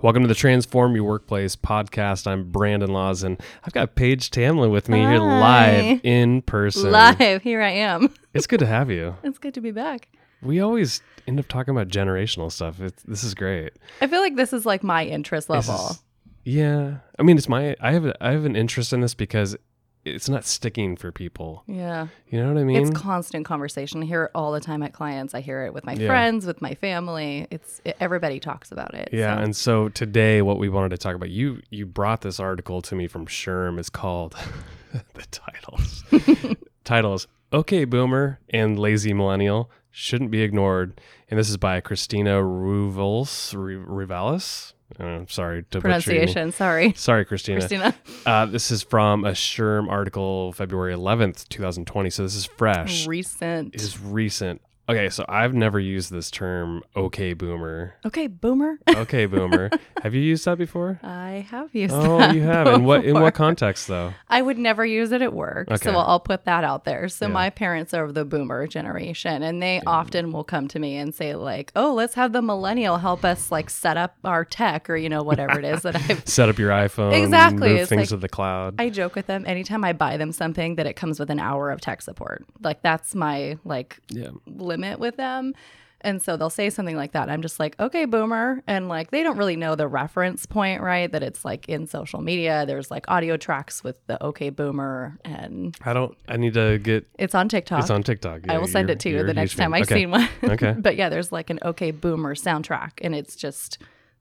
Welcome to the Transform Your Workplace podcast. I'm Brandon Lawson. I've got Paige Tamlin with me here live in person. Live. Here I am. It's good to have you. It's good to be back. We always end up talking about generational stuff. This is great. I feel like this is like my interest level. Yeah. I mean, it's my, I have an interest in this because it's not sticking for people. Yeah. You know what I mean? It's constant conversation. I hear it all the time at clients. I hear it with my friends, with my family. Everybody talks about it. Yeah. So. And so today what we wanted to talk about, you brought this article to me from SHRM. It's called the titles. Okay, Boomer and Lazy Millennial Shouldn't Be Ignored. And this is by Christina Ruvals. I'm sorry to pronunciation. Sorry, Christina. This is from a SHRM article, February 11th, 2020. So this is fresh. Recent. It's recent. Okay, so I've never used this term, okay, boomer. Okay, boomer? Okay, boomer. Have you used that before? I have used that. Oh, you have? Before. In what context, though? I would never use it at work, okay. So I'll put that out there. So my parents are the boomer generation, and they often will come to me and say, like, oh, let's have the millennial help us, like, set up our tech or, you know, whatever it is that I've... Set up your iPhone. Exactly. Move things like, to the cloud. I joke with them anytime I buy them something that it comes with an hour of tech support. Like, that's my, like, limit with them. And so they'll say something like that. I'm just like, okay, boomer. And like, they don't really know the reference point, right? That it's like in social media, there's like audio tracks with the okay, boomer. And I need to get, it's on TikTok. Yeah, I will send it to you the next time I've seen one. Okay. But yeah, there's like an okay, boomer soundtrack. And it's just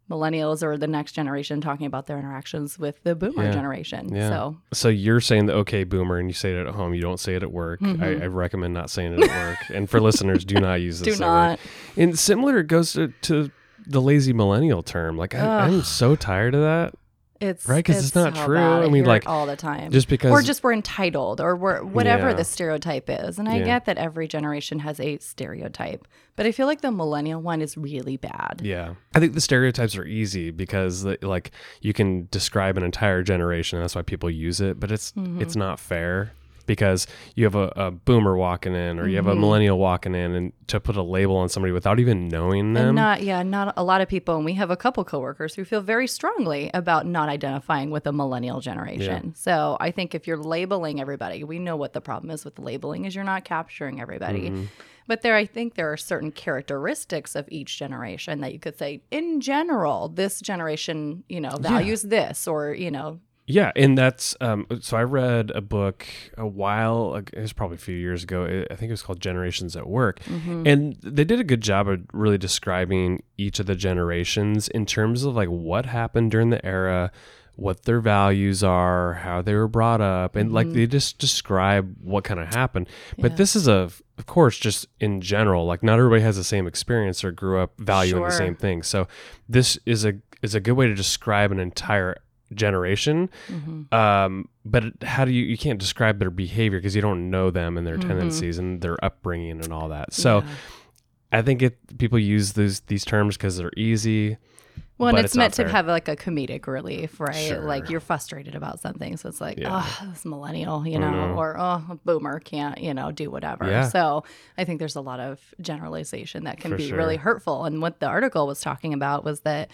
millennials or the next generation talking about their interactions with the boomer generation. Yeah. So you're saying the okay boomer and you say it at home. You don't say it at work. Mm-hmm. I recommend not saying it at work. And for listeners, do not use this. Do not. And similar, it goes to the lazy millennial term. Like I'm so tired of that. It's right because it's not true. Bad. I mean, like all the time, just because, or just we're entitled, or we're whatever the stereotype is. And I get that every generation has a stereotype, but I feel like the millennial one is really bad. Yeah, I think the stereotypes are easy because like you can describe an entire generation. And that's why people use it, but it's not fair. Because you have a boomer walking in or you have a millennial walking in and to put a label on somebody without even knowing them. And not a lot of people. And we have a couple coworkers who feel very strongly about not identifying with the millennial generation. Yeah. So I think if you're labeling everybody, we know what the problem is with labeling is you're not capturing everybody. Mm-hmm. But I think there are certain characteristics of each generation that you could say, in general, this generation, you know, values this or, you know, yeah, and that's, so I read a book a while, it was probably a few years ago, I think it was called Generations at Work, and they did a good job of really describing each of the generations in terms of like what happened during the era, what their values are, how they were brought up, and like they just describe what kind of happened. But this is of course, just in general, like not everybody has the same experience or grew up valuing the same thing. So this is a good way to describe an entire generation, but how do you can't describe their behavior because you don't know them and their tendencies and their upbringing and all that. So I think people use these terms because they're easy. Well, and it's meant to have like a comedic relief, right? Sure. Like you're frustrated about something, so it's like, oh, this millennial, you know, or oh, a boomer can't, you know, do whatever. Yeah. So I think there's a lot of generalization that can be really hurtful. And what the article was talking about was that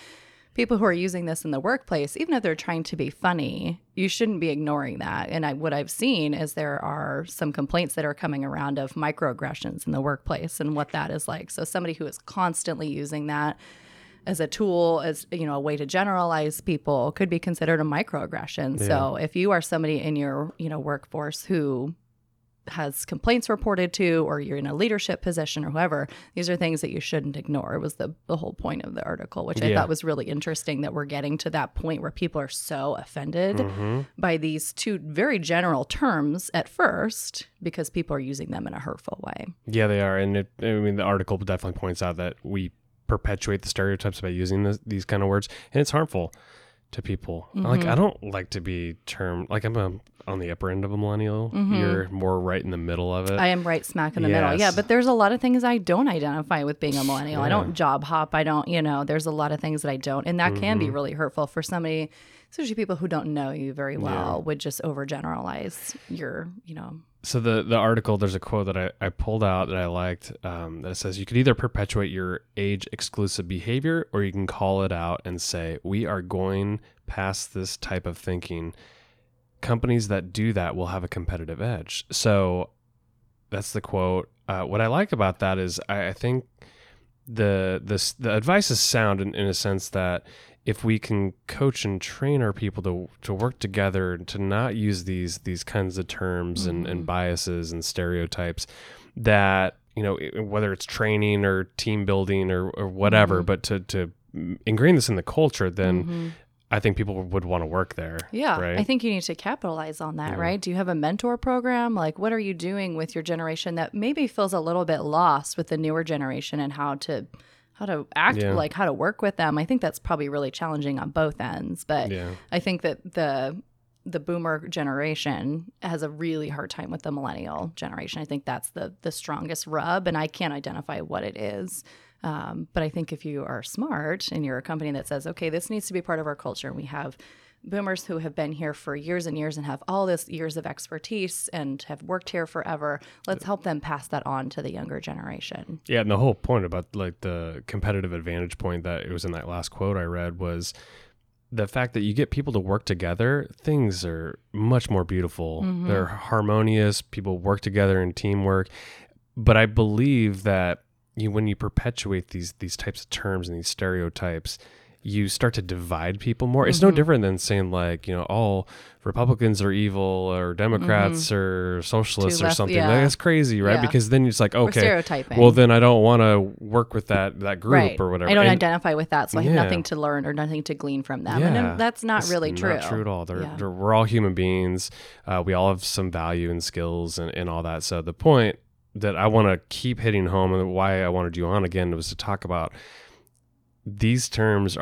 people who are using this in the workplace, even if they're trying to be funny, you shouldn't be ignoring that. And what I've seen is there are some complaints that are coming around of microaggressions in the workplace and what that is like. So somebody who is constantly using that as a tool, as you know, a way to generalize people could be considered a microaggression. Yeah. So if you are somebody in your, you know, workforce who has complaints reported to, or you're in a leadership position or whoever, these are things that you shouldn't ignore was the whole point of the article, which I thought was really interesting that we're getting to that point where people are so offended by these two very general terms at first because people are using them in a hurtful way. Yeah, they are. And the article definitely points out that we perpetuate the stereotypes by using these kind of words, and it's harmful to people. Like, I don't like to be termed, like I'm on the upper end of a millennial. You're more right in the middle of it. I am right smack in the middle. Yeah, but there's a lot of things I don't identify with being a millennial. I don't job hop. I don't, you know, there's a lot of things that I don't. And that can be really hurtful for somebody, especially people who don't know you very well, would just overgeneralize your, you know, So the article, there's a quote that I pulled out that I liked, that says, you could either perpetuate your age-exclusive behavior, or you can call it out and say, we are going past this type of thinking. Companies that do that will have a competitive edge. So that's the quote. What I like about that is I think the advice is sound in a sense that if we can coach and train our people to work together and to not use these kinds of terms mm-hmm. and biases and stereotypes, that, you know, whether it's training or team building or whatever, mm-hmm. but to ingrain this in the culture, then mm-hmm. I think people would want to work there. Yeah. Right? I think you need to capitalize on that, yeah. right? Do you have a mentor program? Like, what are you doing with your generation that maybe feels a little bit lost with the newer generation and how to act, yeah. like how to work with them? I think that's probably really challenging on both ends. But yeah. I think that the boomer generation has a really hard time with the millennial generation. I think that's the strongest rub, and I can't identify what it is. But I think if you are smart and you're a company that says, okay, this needs to be part of our culture, and we have boomers who have been here for years and years and have all this years of expertise and have worked here forever, let's help them pass that on to the younger generation. Yeah. And the whole point about like the competitive advantage point that it was in that last quote I read was the fact that you get people to work together, things are much more beautiful. Mm-hmm. They're harmonious. People work together in teamwork. But I believe that when you perpetuate these types of terms and these stereotypes, you start to divide people more. It's mm-hmm. no different than saying like, you know, all Republicans are evil or Democrats mm-hmm. or socialists or something. Yeah. That's crazy, right? Yeah. Because then it's like, okay, well then I don't want to work with that group right. or whatever. I don't identify with that, so I have nothing to learn or nothing to glean from them. Yeah. And that's not really true. Not true at all. We're all human beings. We all have some value and skills and all that. So the point that I want to keep hitting home and why I wanted you on again was to talk about these terms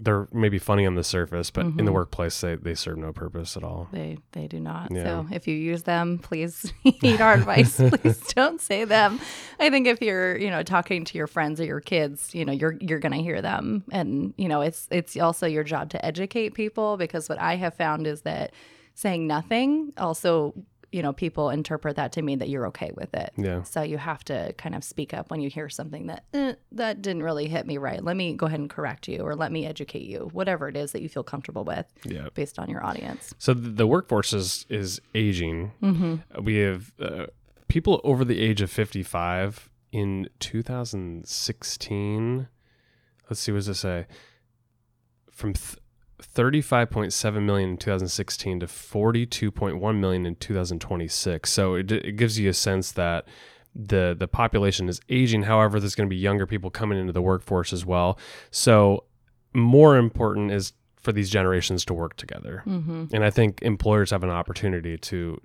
they're maybe funny on the surface, but mm-hmm. in the workplace, they serve no purpose at all. They do not. Yeah. So if you use them, please heed our advice. Please don't say them. I think if you're, you know, talking to your friends or your kids, you know, you're going to hear them. And, you know, it's also your job to educate people, because what I have found is that saying nothing also, you know, people interpret that to mean that you're okay with it. Yeah. So you have to kind of speak up when you hear something that that didn't really hit me right. Let me go ahead and correct you, or let me educate you, whatever it is that you feel comfortable with yeah. based on your audience. So the workforce is aging. Mm-hmm. We have people over the age of 55 in 2016. Let's see, what does it say? From 35.7 million in 2016 to 42.1 million in 2026. So it gives you a sense that the population is aging. However, there's going to be younger people coming into the workforce as well. So more important is for these generations to work together. Mm-hmm. And I think employers have an opportunity to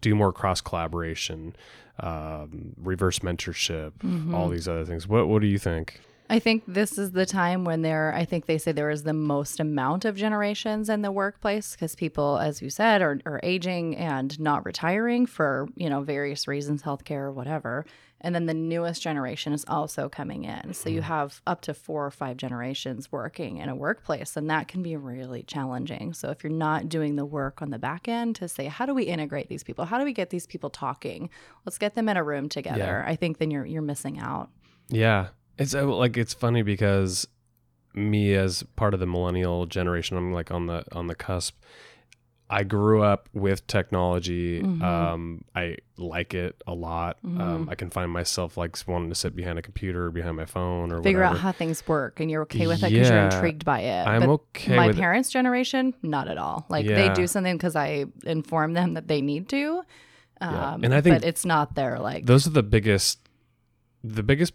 do more cross collaboration, reverse mentorship, mm-hmm. all these other things. What do you think? I think this is the time when I think they say there is the most amount of generations in the workplace, because people, as you said, are aging and not retiring for, you know, various reasons, healthcare, whatever. And then the newest generation is also coming in. So you have up to 4 or 5 generations working in a workplace, and that can be really challenging. So if you're not doing the work on the back end to say, how do we integrate these people? How do we get these people talking? Let's get them in a room together. Yeah. I think then you're missing out. Yeah. It's like, it's funny because me as part of the millennial generation, I'm like on the cusp. I grew up with technology. Mm-hmm. I like it a lot. Mm-hmm. I can find myself like wanting to sit behind a computer or behind my phone or figure whatever. Out how things work, and you're okay with it because you're intrigued by it. I'm okay. My parents' generation, not at all. Like they do something because I inform them that they need to. And I think but it's not there. Like those are the biggest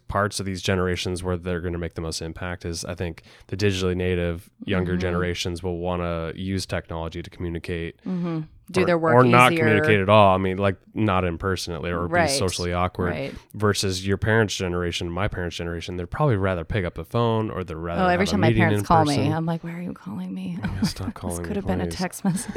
parts of these generations where they're going to make the most impact is, I think, the digitally native younger mm-hmm. generations will want to use technology to communicate, mm-hmm. do their work, or easier. Not communicate at all. I mean, like not in person or right. be socially awkward right. versus your parents' generation, my parents' generation. They'd probably rather pick up the phone, or they're rather. Oh, every time my parents call me, I'm like, "Why are you calling me? Oh, stop calling this could have been a text message."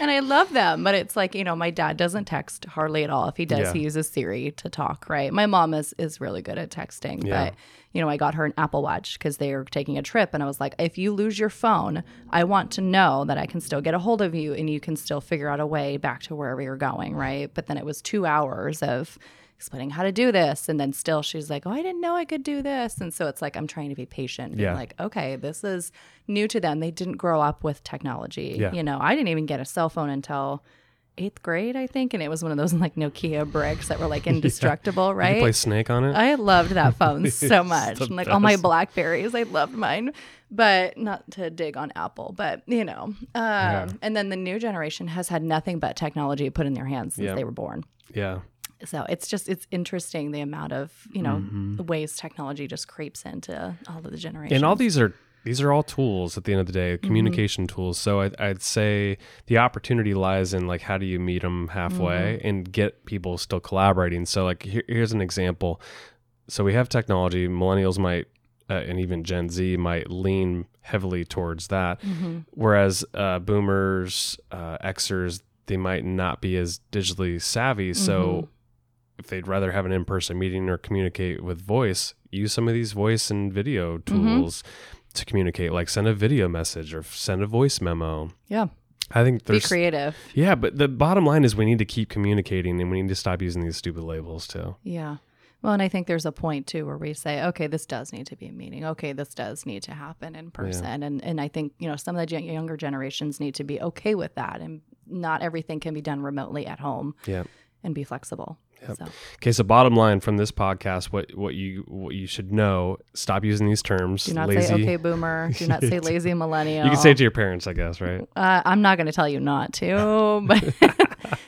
And I love them, but it's like, you know, my dad doesn't text hardly at all. If he does, he uses Siri to talk. Right. My mom is really good at texting, but you know, I got her an Apple Watch because they were taking a trip, and I was like, "If you lose your phone, I want to know that I can still get a hold of you, and you can." can still figure out a way back to wherever you're going, right? But then it was 2 hours of explaining how to do this, and then still she's like, oh, I didn't know I could do this. And so it's like, I'm trying to be patient, being like, okay, this is new to them. They didn't grow up with technology. Yeah. You know, I didn't even get a cell phone until 8th grade, I think, and it was one of those like Nokia bricks that were like indestructible, right? Did you play Snake on it? I loved that phone so much. And like all my Blackberries, I loved mine, but not to dig on Apple, but you know. And then the new generation has had nothing but technology put in their hands since they were born. Yeah. So it's just, it's interesting the amount of, you know, the ways technology just creeps into all of the generations. And all these are all tools at the end of the day, communication tools. So I'd say the opportunity lies in like, how do you meet them halfway and get people still collaborating? So like, here's an example. So we have technology, millennials might, and even Gen Z might lean heavily towards that. Whereas boomers, Xers, they might not be as digitally savvy. So if they'd rather have an in-person meeting or communicate with voice, use some of these voice and video tools to communicate, like send a video message or send a voice memo. Yeah. I think there's... Be creative. Yeah, but the bottom line is we need to keep communicating and we need to stop using these stupid labels too. Yeah. Well, and I think there's a point too where we say, okay, this does need to be a meeting. Okay, this does need to happen in person. Yeah. And I think, you know, some of the younger generations need to be okay with that, and not everything can be done remotely at home. Yeah. And be flexible. Yep. So. Okay, so bottom line from this podcast, what you should know: stop using these terms. Do not say okay boomer. Do not say lazy millennial. You can say it to your parents, I guess, right? I'm not going to tell you not to, but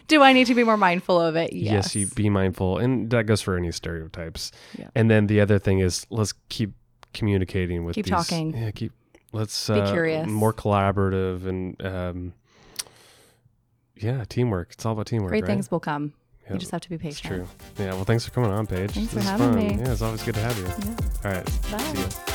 do I need to be more mindful of it? Yes, you be mindful, and that goes for any stereotypes. Yeah. And then the other thing is, let's keep communicating with. Keep these, talking. Yeah, keep. Let's be curious. More collaborative and teamwork. It's all about teamwork. Great things will come. You just have to be patient. It's true. Yeah. Well, thanks for coming on, Paige. Thanks for having me. Yeah, it's always good to have you. Yeah. All right. Bye. See you.